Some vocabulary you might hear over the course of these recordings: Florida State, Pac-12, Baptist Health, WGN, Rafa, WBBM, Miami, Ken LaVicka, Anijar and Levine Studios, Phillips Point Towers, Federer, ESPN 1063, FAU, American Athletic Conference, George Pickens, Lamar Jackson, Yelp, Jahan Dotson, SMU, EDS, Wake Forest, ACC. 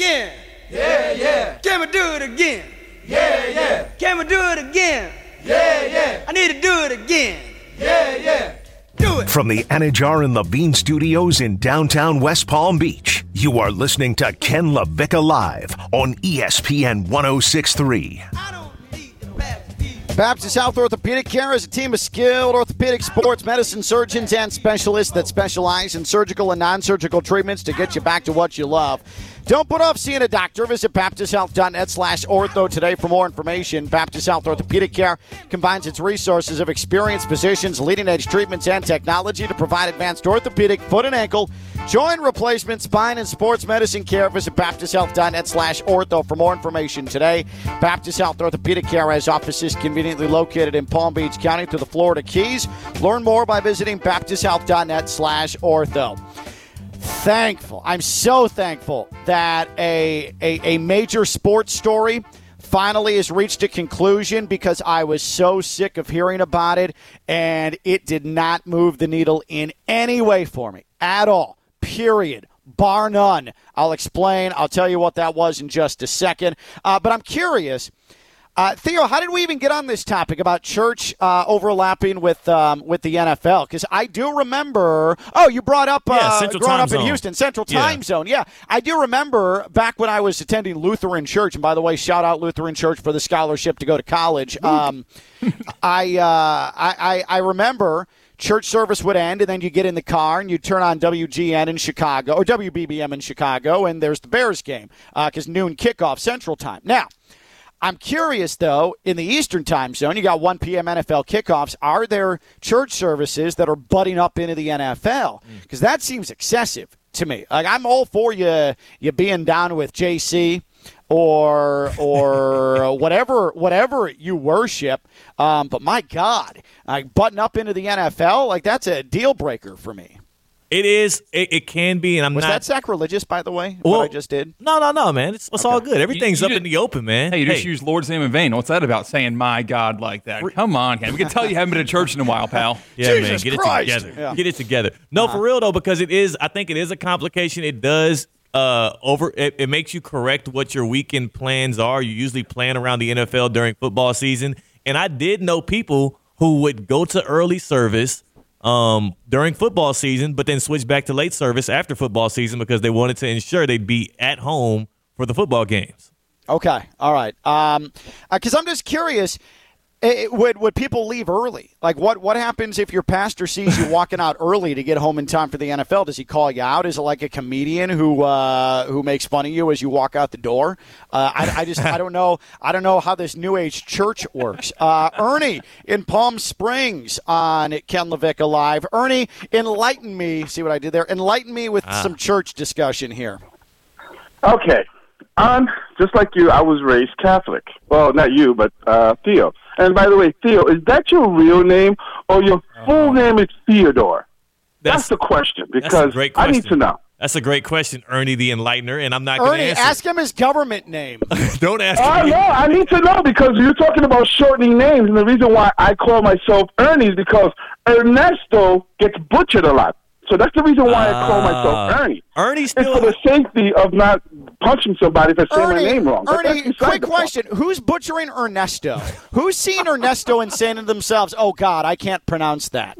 again? Yeah, yeah. Can we do it again? Yeah, yeah. Can we do it again? Yeah, yeah. I need to do it again. Yeah, yeah. Do it. From the Anijar and Levine Studios in downtown West Palm Beach, you are listening to Ken LaVicka Live on ESPN 1063. Baptist Health Orthopedic Care is a team of skilled orthopedic sports medicine surgeons and specialists that specialize in surgical and non-surgical treatments to get you back to what you love. Don't put off seeing a doctor. Visit baptisthealth.net/ortho today for more information. Baptist Health Orthopedic Care combines its resources of experienced physicians, leading-edge treatments, and technology to provide advanced orthopedic, foot and ankle, joint replacement, spine, and sports medicine care. Visit baptisthealth.net/ortho for more information today. Baptist Health Orthopedic Care has offices conveniently located in Palm Beach County through the Florida Keys. Learn more by visiting baptisthealth.net/ortho. I'm so thankful that a major sports story finally has reached a conclusion, because I was so sick of hearing about it, and it did not move the needle in any way for me at all, period, bar none. I'll explain. I'll tell you what that was in just a second. But I'm curious, Theo, how did we even get on this topic about church overlapping with the NFL? Because I do remember, you brought up growing up in Houston, Central Time Zone. Yeah, I do remember back when I was attending Lutheran Church, and by the way, shout out Lutheran Church for the scholarship to go to college. I remember church service would end, and then you get in the car and you turn on WGN in Chicago, or WBBM in Chicago, and there's the Bears game, because noon kickoff Central Time. Now, I'm curious, though, in the Eastern time zone, you got 1 p.m. NFL kickoffs. Are there church services that are butting up into the NFL? Because that seems excessive to me. Like, I'm all for you being down with JC or whatever you worship. But my God, like, butting up into the NFL, like, that's a deal breaker for me. It is. It can be, and was that sacrilegious, by the way, what I just did? No, man. It's all good. Everything's up in the open, man. Hey, you just use Lord's name in vain. What's that about, saying my God like that? Come on, Ken. We can tell you haven't been to church in a while, pal. Yeah, Jesus, man. Get Christ. It together. Yeah. Get it together. No, for real, though, because it is. I think it is a complication. It does over. It makes you correct what your weekend plans are. You usually plan around the NFL during football season, and I did know people who would go to early service during football season, but then switch back to late service after football season because they wanted to ensure they'd be at home for the football games. Okay. All right. Because I'm just curious, would people leave early? Like, what happens if your pastor sees you walking out early to get home in time for the NFL? Does he call you out? Is it like a comedian who makes fun of you as you walk out the door? I don't know. I don't know how this new age church works. Ernie in Palm Springs on Ken LaVicka Live. Ernie, enlighten me. See what I did there? Enlighten me with some church discussion here. Okay. Just like you, I was raised Catholic. Well, not you, but Theo. And by the way, Theo, is that your real name or your full name is Theodore? That's the question, because I need to know. That's a great question, Ernie the Enlightener, and I'm not going to answer. Ernie, ask him his government name. Don't ask him. No, I need to know, because you're talking about shortening names, and the reason why I call myself Ernie is because Ernesto gets butchered a lot. So that's the reason why I call myself Ernie. Ernie's still for the safety of not punching somebody for saying my name wrong. Ernie, quick question. Who's butchering Ernesto? Who's seeing Ernesto and saying to themselves, oh, God, I can't pronounce that?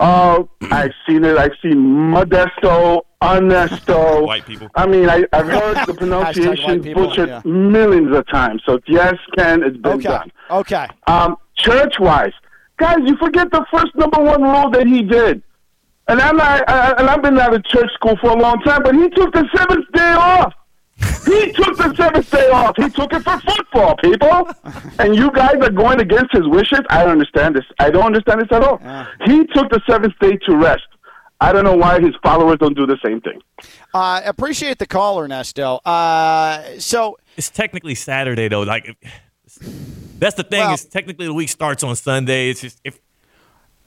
Oh, I've seen it. I've seen Modesto, Ernesto. White people. I mean, I've heard the pronunciation butchered millions of times. So, yes, Ken, it's been done. Okay. Church-wise, guys, you forget the first #1 rule that he did. And I've been out of church school for a long time, but he took the 7th day off. He took the 7th day off. He took it for football, people. And you guys are going against his wishes? I don't understand this. I don't understand this at all. He took the 7th day to rest. I don't know why his followers don't do the same thing. Appreciate the call, Ernesto. So it's technically Saturday, though. Like, that's the thing. Well, is technically the week starts on Sunday. It's just if.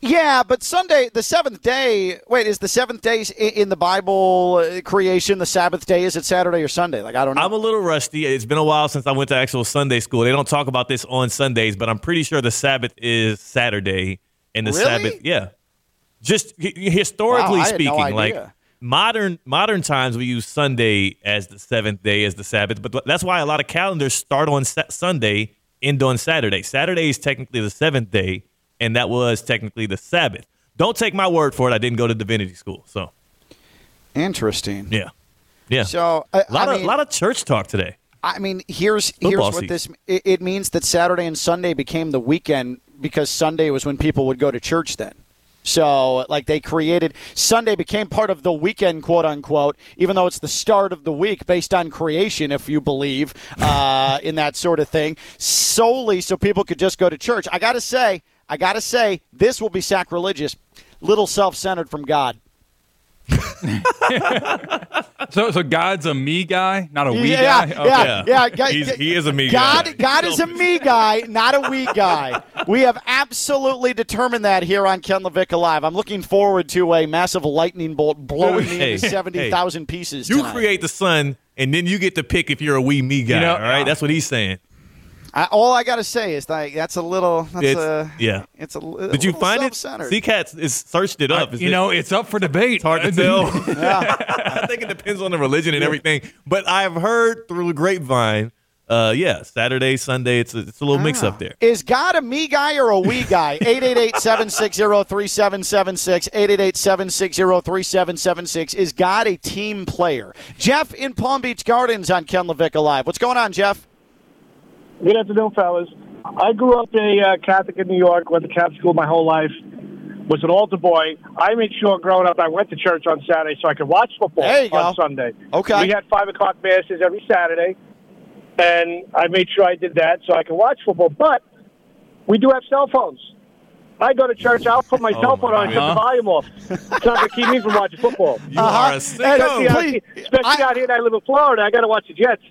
Yeah, but Sunday, the 7th day, wait, is the 7th day in the Bible creation, the Sabbath day? Is it Saturday or Sunday? Like, I don't know. I'm a little rusty. It's been a while since I went to actual Sunday school. They don't talk about this on Sundays, but I'm pretty sure the Sabbath is Saturday. And the Sabbath, yeah. Just historically speaking, like, Modern times, we use Sunday as the seventh day, as the Sabbath, but that's why a lot of calendars start on Sunday, end on Saturday. Saturday is technically the seventh day, and that was technically the Sabbath. Don't take my word for it. I didn't go to divinity school, so. Interesting. Yeah. So a lot of church talk today. I mean, here's what this it means that Saturday and Sunday became the weekend because Sunday was when people would go to church then. So, like, they created – Sunday became part of the weekend, quote-unquote, even though it's the start of the week based on creation, if you believe, in that sort of thing, solely so people could just go to church. I got to say, this will be sacrilegious. Little self-centered from God. So God's a me guy, not a we guy? Okay. Yeah. God, he is a me guy. God is a me guy, not a we guy. We have absolutely determined that here on Ken LaVicka Live. I'm looking forward to a massive lightning bolt blowing me into 70,000 pieces tonight. You create the sun, and then you get to pick if you're a we me guy, all right? That's what he's saying. All I got to say is that's a little. It's a little. Did you find it? CCAT is searched it up. It's up for debate. It's hard to tell. I think it depends on the religion and everything. But I've heard through the grapevine, Saturday, Sunday, it's a little mix up there. Is God a me guy or a we guy? 888-760-3776, 888-760-3776. Is God a team player? Jeff in Palm Beach Gardens on Ken LaVicka Live. What's going on, Jeff? Good afternoon, fellas. I grew up a Catholic in New York, went to Catholic school my whole life, was an altar boy. I made sure growing up I went to church on Saturday so I could watch football on Sunday. Okay. We had 5 o'clock masses every Saturday, and I made sure I did that so I could watch football. But we do have cell phones. I go to church, I'll put my cell phone on and shut the volume off. It's not going to keep me from watching football. You are a sicko. Especially out here that I live in Florida, I got to watch the Jets.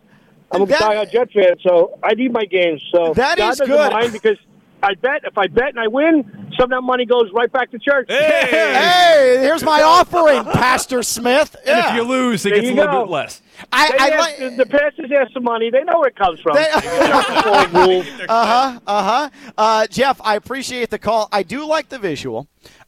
I'm a diehard Jet fan, so I need my games. So that God is good. Mind because if I bet and I win, some of that money goes right back to church. Hey, here's my offering, Pastor Smith. Yeah. And if you lose, it gets a little bit less. The pastors have some money. They know where it comes from. Jeff, I appreciate the call. I do like the visual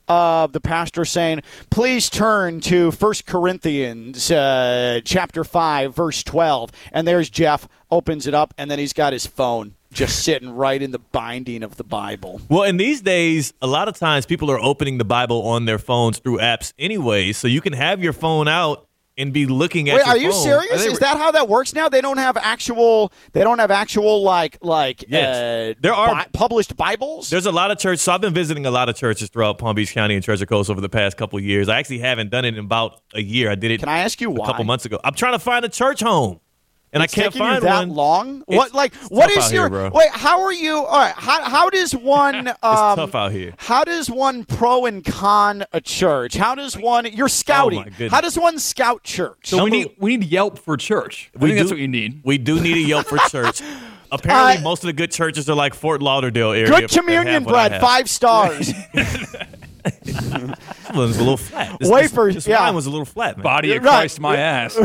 of the pastor saying, please turn to 1 Corinthians chapter 5, verse 12. And there's Jeff, opens it up, and then he's got his phone just sitting right in the binding of the Bible. Well, in these days, a lot of times people are opening the Bible on their phones through apps anyway, so you can have your phone out and be looking at your phone. Wait, are you serious? Is that how that works now? They don't have actual. They don't have actual there are published Bibles. There's a lot of churches. So I've been visiting a lot of churches throughout Palm Beach County and Treasure Coast over the past couple of years. I actually haven't done it in about a year. I did it. Can I ask you why? A couple months ago. I'm trying to find a church home, and I can't find one. It's taking you that long? What is your wait? How are you? All right. How does one? It's tough out here. How does one pro and con a church? How does one? You're scouting. How does one scout church? So we need Yelp for church. I think that's what you need. We do need a Yelp for church. Apparently, most of the good churches are like Fort Lauderdale area. Good communion bread, 5 stars. This one's a little flat. Wafers, mine was a little flat, man. Body of Christ, my ass.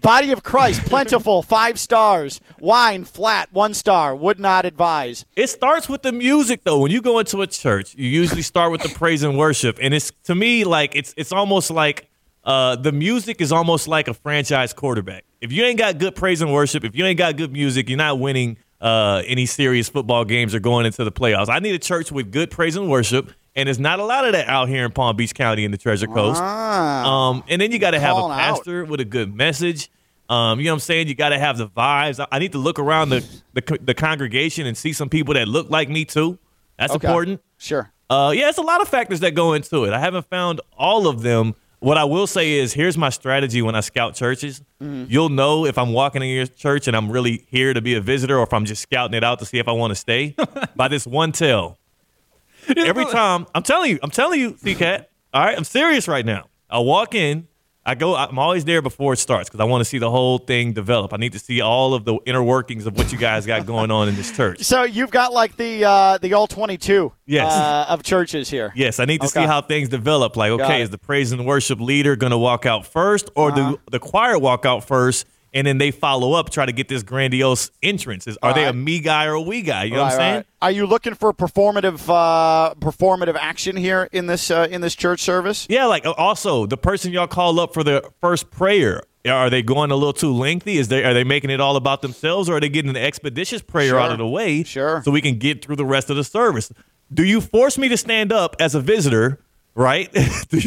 Body of Christ, plentiful, 5 stars. Wine, flat, 1 star. Would not advise. It starts with the music, though. When you go into a church, you usually start with the praise and worship, and it's to me like it's almost like the music is almost like a franchise quarterback. If you ain't got good praise and worship, if you ain't got good music, you're not winning any serious football games or going into the playoffs. I need a church with good praise and worship. And there's not a lot of that out here in Palm Beach County in the Treasure Coast. And then you got to have a pastor with a good message. You know what I'm saying? You got to have the vibes. I need to look around the congregation and see some people that look like me too. That's important. Sure. It's a lot of factors that go into it. I haven't found all of them. What I will say is here's my strategy when I scout churches. Mm-hmm. You'll know if I'm walking in your church and I'm really here to be a visitor or if I'm just scouting it out to see if I want to stay by this one tell. Every time, I'm telling you, C-Cat, all right? I'm serious right now. I walk in, I'm always there before it starts because I want to see the whole thing develop. I need to see all of the inner workings of what you guys got going on in this church. So you've got like the all-22 of churches here. Yes, I need to see how things develop. Like, is the praise and worship leader going to walk out first or do the choir walk out first? and then they follow up, try to get this grandiose entrance. Are they a me guy or a we guy? You know what I'm saying? Right. Are you looking for performative action here in this church service? Yeah, like also the person y'all call up for the first prayer. Are they going a little too lengthy? Are they making it all about themselves, or are they getting an expeditious prayer out of the way so we can get through the rest of the service? Do you force me to stand up as a visitor? Right? Do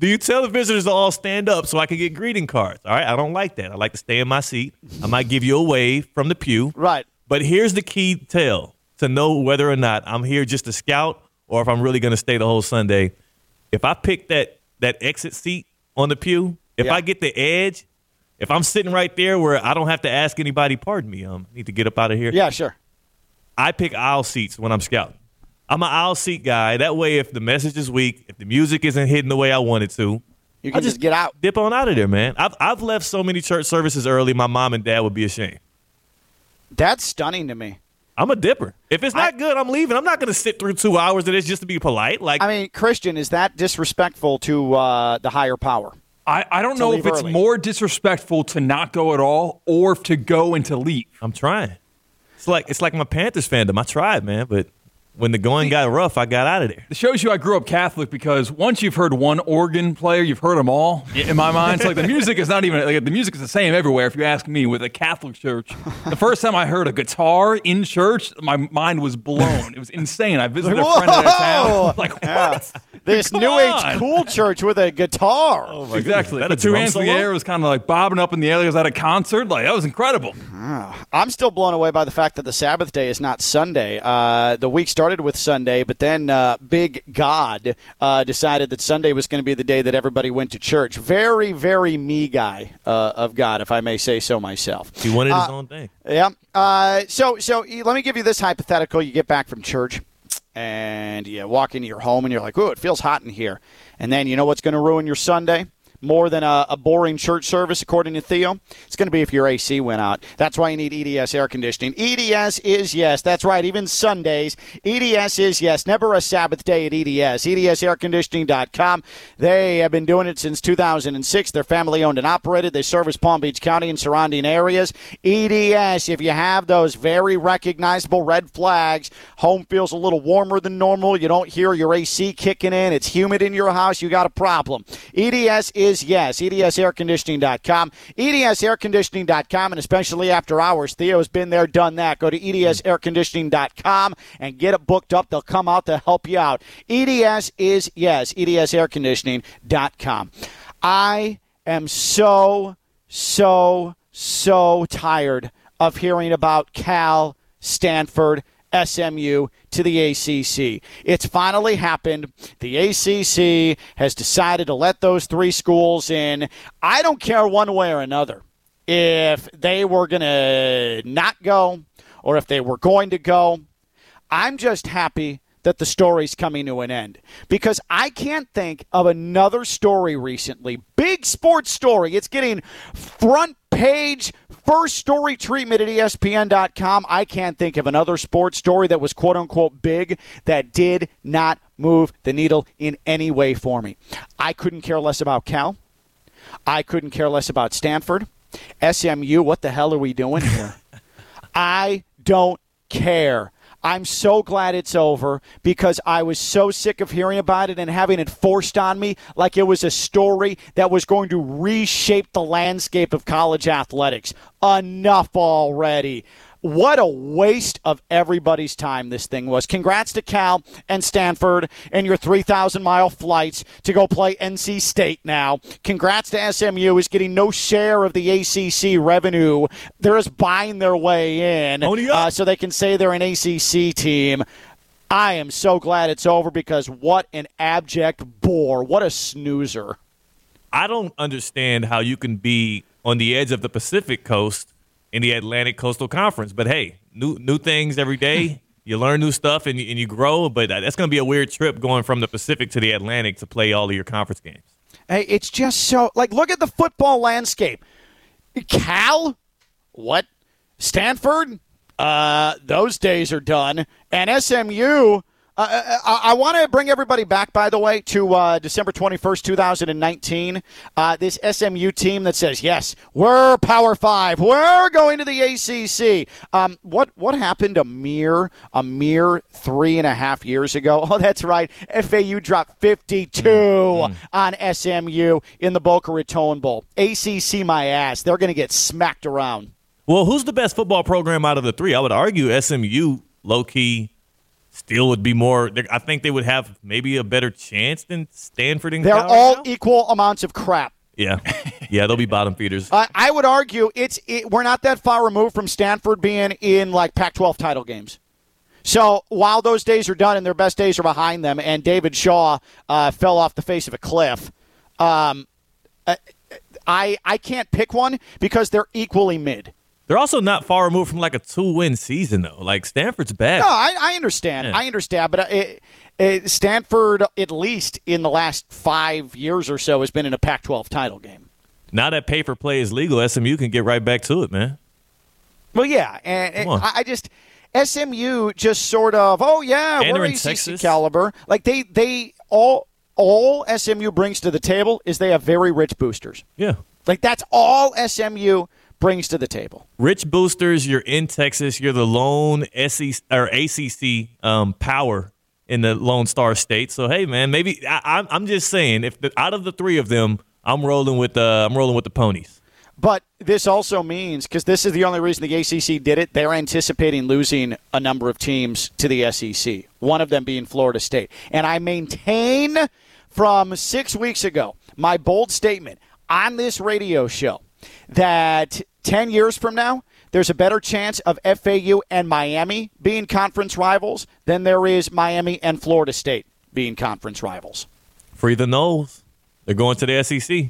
you tell the visitors to all stand up so I can get greeting cards? All right, I don't like that. I like to stay in my seat. I might give you a wave from the pew. Right. But here's the key tell to know whether or not I'm here just to scout or if I'm really going to stay the whole Sunday. If I pick that exit seat on the pew, if I get the edge, if I'm sitting right there where I don't have to ask anybody, pardon me, I need to get up out of here. Yeah, sure. I pick aisle seats when I'm scouting. I'm an aisle seat guy. That way, if the message is weak, if the music isn't hitting the way I want it to, you can just get out. Dip on out of there, man. I've left so many church services early, my mom and dad would be ashamed. That's stunning to me. I'm a dipper. If it's not good, I'm leaving. I'm not going to sit through 2 hours of this just to be polite. Like, I mean, Christian, is that disrespectful to the higher power? I don't know if it's more disrespectful to not go at all or to go and to leave. I'm trying. It's like my Panthers fandom. I tried, man, but when the going got rough, I got out of there. It shows you I grew up Catholic because once you've heard one organ player, you've heard them all. In my mind, so like the music is not even like the music is the same everywhere. If you ask me, with a Catholic church, the first time I heard a guitar in church, my mind was blown. It was insane. I visited a friend out of town. Like what? Yeah. This new age cool church with a guitar. Oh my exactly. The two hands in the air was kind of like bobbing up in the air. It was at a concert. Like that was incredible. I'm still blown away by the fact that the Sabbath day is not Sunday. The week started with Sunday, but then Big God decided that Sunday was going to be the day that everybody went to church. Very, very me guy of God, if I may say so myself. He wanted his own thing. Yeah. So let me give you this hypothetical. You get back from church, and you walk into your home, and you're like, ooh, it feels hot in here. And then you know what's going to ruin your Sunday? More than a boring church service, according to Theo. It's going to be if your AC went out. That's why you need EDS air conditioning. EDS is yes. That's right. Even Sundays, EDS is yes. Never a Sabbath day at EDS. EDSairconditioning.com. They have been doing it since 2006. They're family-owned and operated. They service Palm Beach County and surrounding areas. EDS, if you have those very recognizable red flags, home feels a little warmer than normal. You don't hear your AC kicking in. It's humid in your house. You got a problem. EDS is yes. EDSairconditioning.com. EDSairconditioning.com, and especially after hours, Theo's been there, done that. Go to EDSairconditioning.com and get it booked up. They'll come out to help you out. EDS is yes. EDSairconditioning.com. I am so tired of hearing about Cal, Stanford, SMU to the ACC. It's finally happened. The ACC has decided to let those three schools in. I don't care one way or another if they were going to not go or if they were going to go. I'm just happy that the story's coming to an end because I can't think of another story recently. Big sports story. It's getting front page first story treatment at ESPN.com. I can't think of another sports story that was quote-unquote big that did not move the needle in any way for me. I couldn't care less about Cal. I couldn't care less about Stanford. SMU, what the hell are we doing here? I don't care. I'm so glad it's over because I was so sick of hearing about it and having it forced on me like it was a story that was going to reshape the landscape of college athletics. Enough already. What a waste of everybody's time this thing was. Congrats to Cal and Stanford and your 3,000-mile flights to go play NC State now. Congrats to SMU is getting no share of the ACC revenue. They're just buying their way in so they can say they're an ACC team. I am so glad it's over because what an abject bore. What a snoozer. I don't understand how you can be on the edge of the Pacific Coast in the Atlantic Coastal Conference. But, hey, new things every day. You learn new stuff and you grow. But that's going to be a weird trip going from the Pacific to the Atlantic to play all of your conference games. Hey, it's just so – like, look at the football landscape. Cal? What? Stanford? Those days are done. And SMU? I want to bring everybody back, by the way, to December 21st, 2019. This SMU team that says, yes, we're Power 5. We're going to the ACC. What happened a mere 3.5 years ago? Oh, that's right. FAU dropped 52 on SMU in the Boca Raton Bowl. ACC my ass. They're going to get smacked around. Well, who's the best football program out of the three? I would argue SMU, low-key, still would be more. I think they would have maybe a better chance than Stanford and Cal. They're all equal amounts of crap. Yeah, yeah, they'll be bottom feeders. I would argue we're not that far removed from Stanford being in like Pac-12 title games. So while those days are done and their best days are behind them, and David Shaw fell off the face of a cliff, I can't pick one because they're equally mid. They're also not far removed from like a 2-win season, though. Like, Stanford's bad. No, I understand. Yeah. I understand. But Stanford, at least in the last 5 years or so, has been in a Pac-12 title game. Now that pay-for-play is legal, SMU can get right back to it, man. Well, yeah. And I just – SMU just sort of, oh, yeah, and we're ACC Texas caliber. Like, they all SMU brings to the table is they have very rich boosters. Yeah. Like, that's all SMU – brings to the table. Rich boosters, you're in Texas, you're the lone SEC or ACC power in the Lone Star State. So hey, man, maybe I'm just saying, if out of the three of them, I'm rolling with the ponies. But this also means, because this is the only reason the ACC did it, they're anticipating losing a number of teams to the SEC. One of them being Florida State, and I maintain from 6 weeks ago my bold statement on this radio show that 10 years from now, there's a better chance of FAU and Miami being conference rivals than there is Miami and Florida State being conference rivals. Free the Noles. They're going to the SEC.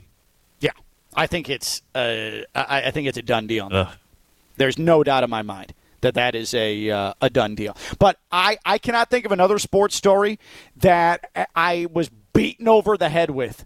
Yeah, I think it's a done deal. There's no doubt in my mind that is a done deal. But I cannot think of another sports story that I was beaten over the head with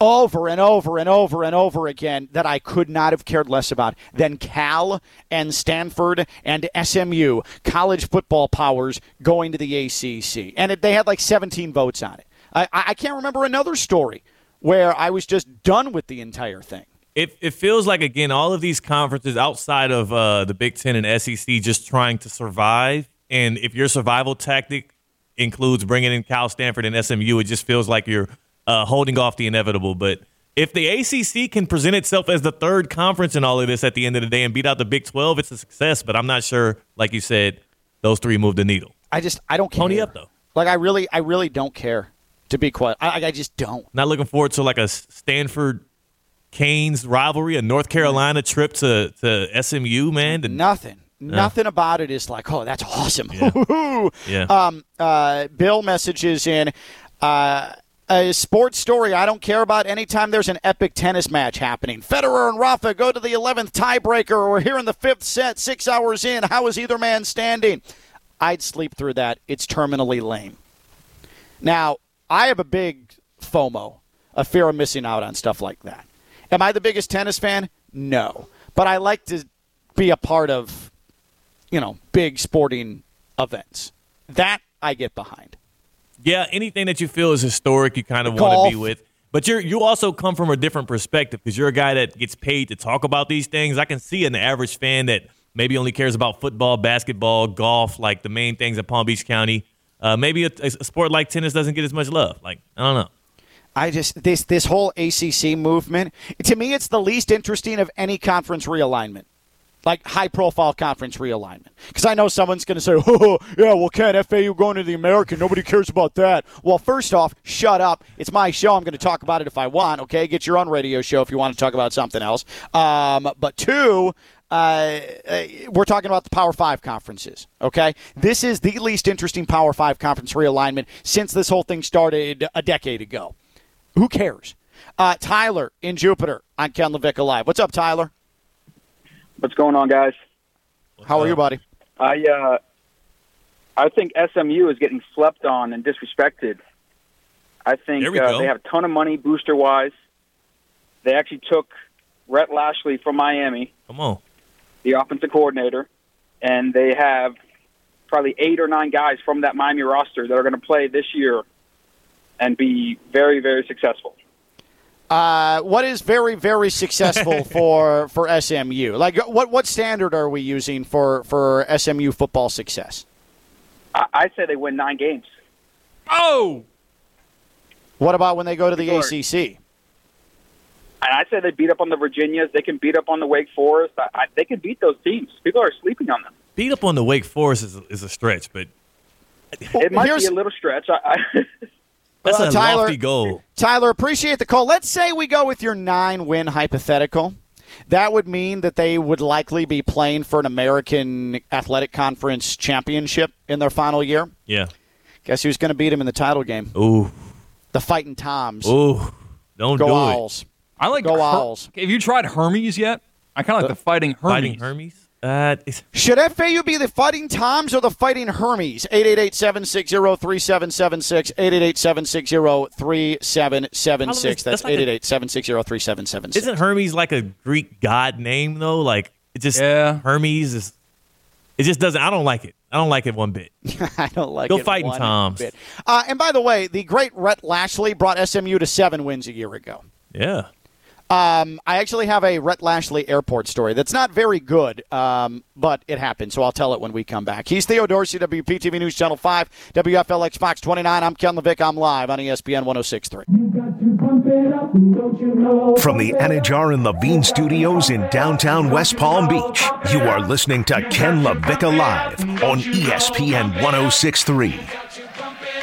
over and over and over and over again that I could not have cared less about than Cal and Stanford and SMU, college football powers, going to the ACC. And they had like 17 votes on it. I can't remember another story where I was just done with the entire thing. It feels like, again, all of these conferences outside of the Big Ten and SEC just trying to survive. And if your survival tactic includes bringing in Cal, Stanford, and SMU, it just feels like you're holding off the inevitable. But if the ACC can present itself as the third conference in all of this at the end of the day and beat out the Big 12, it's a success. But I'm not sure, like you said, those three move the needle. I don't care. Pony up, though. Like, I really don't care, to be quite. I just don't. Not looking forward to, like, a Stanford-Canes rivalry, a North Carolina trip to SMU, man. Nothing. Nothing about it is like, oh, that's awesome. Yeah. Yeah. Bill messages in, a sports story I don't care about anytime there's an epic tennis match happening. Federer and Rafa go to the 11th tiebreaker. We're here in the 5th set, 6 hours in. How is either man standing? I'd sleep through that. It's terminally lame. Now, I have a big FOMO, a fear of missing out on stuff like that. Am I the biggest tennis fan? No. But I like to be a part of, big sporting events. That I get behind. Yeah, anything that you feel is historic, you kind of want to be with. But you also come from a different perspective because you're a guy that gets paid to talk about these things. I can see an average fan that maybe only cares about football, basketball, golf, like the main things in Palm Beach County. Maybe a sport like tennis doesn't get as much love. Like, I don't know. I just this whole ACC movement, to me, it's the least interesting of any conference realignment. Like high-profile conference realignment. Because I know someone's going to say, oh, yeah, well, Ken, FAU going to the American. Nobody cares about that. Well, first off, shut up. It's my show. I'm going to talk about it if I want, okay? Get your own radio show if you want to talk about something else. But two, we're talking about the Power 5 conferences, okay? This is the least interesting Power 5 conference realignment since this whole thing started a decade ago. Who cares? Tyler in Jupiter on Ken LaVicka Live. What's up, Tyler? What's going on, guys? How are you, buddy? I think SMU is getting slept on and disrespected. I think they have a ton of money booster-wise. They actually took Rhett Lashley from Miami. Come on. The offensive coordinator. And they have probably 8 or 9 guys from that Miami roster that are going to play this year and be very, very successful. What is very, very successful for SMU? Like, what standard are we using for SMU football success? I'd say they win 9 games. Oh! What about when they go to the ACC? And I'd say they beat up on the Virginias. They can beat up on the Wake Forest. They can beat those teams. People are sleeping on them. Beat up on the Wake Forest is a stretch, but... It might be a little stretch. That's a lofty goal. Tyler, appreciate the call. Let's say we go with your 9-win hypothetical. That would mean that they would likely be playing for an American Athletic Conference championship in their final year. Yeah. Guess who's going to beat them in the title game? Ooh. The Fighting Toms. Ooh. Don't go do Owls. It. I like go Owls. Have you tried Hermes yet? I kind of like the Fighting Hermes. Fighting Hermes? Should FAU be the Fighting Toms or the Fighting Hermes? 888-760-3776, 888-760-3776. That's 888-760-3776. Isn't Hermes like a Greek god name, though? Like, it just, yeah. Hermes is, it just doesn't, I don't like it. I don't like it one bit. I don't like Go it Fighting one Toms. Bit. And by the way, the great Rhett Lashley brought SMU to 7 wins a year ago. Yeah. I actually have a Rhett Lashley airport story that's not very good, but it happened, so I'll tell it when we come back. He's Theo Dorsey, WPTV News Channel 5, WFLX Fox 29. I'm Ken LaVicka. I'm live on ESPN 1063. From the Anijar and Levine Studios in downtown West Palm Beach, you are listening to Ken LaVicka Live on ESPN 1063.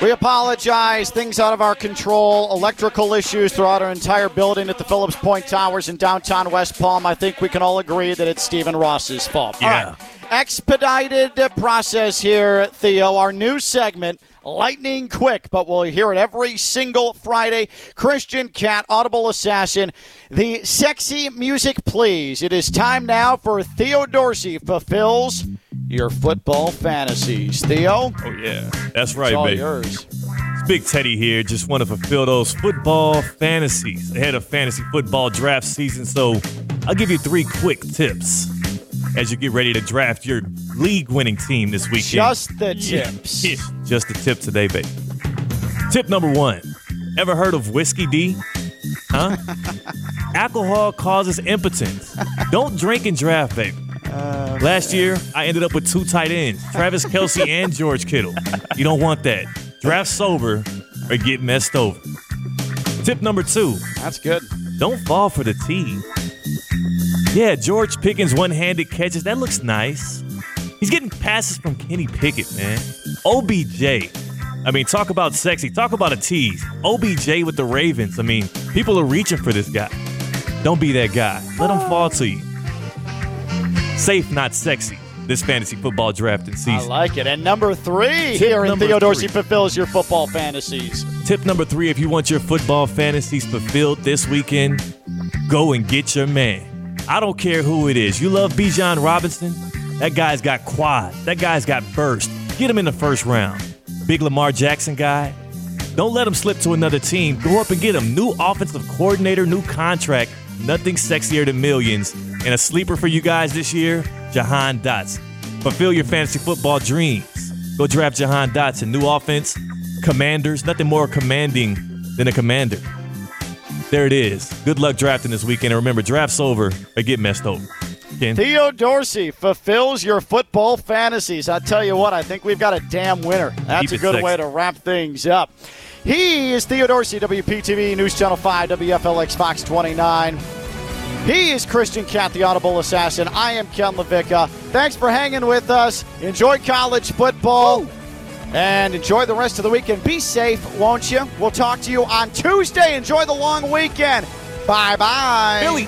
We apologize. Things out of our control. Electrical issues throughout our entire building at the Phillips Point Towers in downtown West Palm. I think we can all agree that it's Stephen Ross's fault. Yeah. All right. Expedited process here, Theo. Our new segment, lightning quick, but we'll hear it every single Friday. Christian Kat, Audible Assassin, the sexy music, please. It is time now for Theo Dorsey Fulfills Your Football Fantasies. Theo? Oh, yeah. That's right, baby. It's all yours. It's Big Teddy here. Just want to fulfill those football fantasies ahead of fantasy football draft season, so I'll give you 3 quick tips as you get ready to draft your league-winning team this weekend. Just the tips. Yeah. Just the tip today, baby. Tip number 1. Ever heard of Whiskey D? Huh? Alcohol causes impotence. Don't drink and draft, baby. Last year, I ended up with 2 tight ends, Travis Kelce and George Kittle. You don't want that. Draft sober or get messed over. Tip number 2. That's good. Don't fall for the tea. Yeah, George Pickens' one-handed catches, that looks nice. He's getting passes from Kenny Pickett, man. OBJ. I mean, talk about sexy. Talk about a tease. OBJ with the Ravens. I mean, people are reaching for this guy. Don't be that guy. Let him fall to you. Safe, not sexy, this fantasy football drafting season. I like it. And number 3 here in Theo Dorsey Fulfills Your Football Fantasies. Tip number 3, if you want your football fantasies fulfilled this weekend, go and get your man. I don't care who it is. You love Bijan Robinson? That guy's got quad. That guy's got burst. Get him in the first round. Big Lamar Jackson guy. Don't let him slip to another team. Go up and get him. New offensive coordinator, new contract. Nothing sexier than millions. And a sleeper for you guys this year, Jahan Dotson. Fulfill your fantasy football dreams. Go draft Jahan Dotson. New offense, Commanders. Nothing more commanding than a commander. There it is. Good luck drafting this weekend. And remember, draft's over or get messed over. Ken? Theo Dorsey fulfills your football fantasies. I tell you what, I think we've got a damn winner. That's a good way to wrap things up. He is Theo Dorsey, WPTV News Channel 5, WFLX Fox 29. He is Christian Kat, the Audible Assassin. I am Ken LaVicka. Thanks for hanging with us. Enjoy college football and enjoy the rest of the weekend. Be safe, won't you? We'll talk to you on Tuesday. Enjoy the long weekend. Bye-bye. Billy.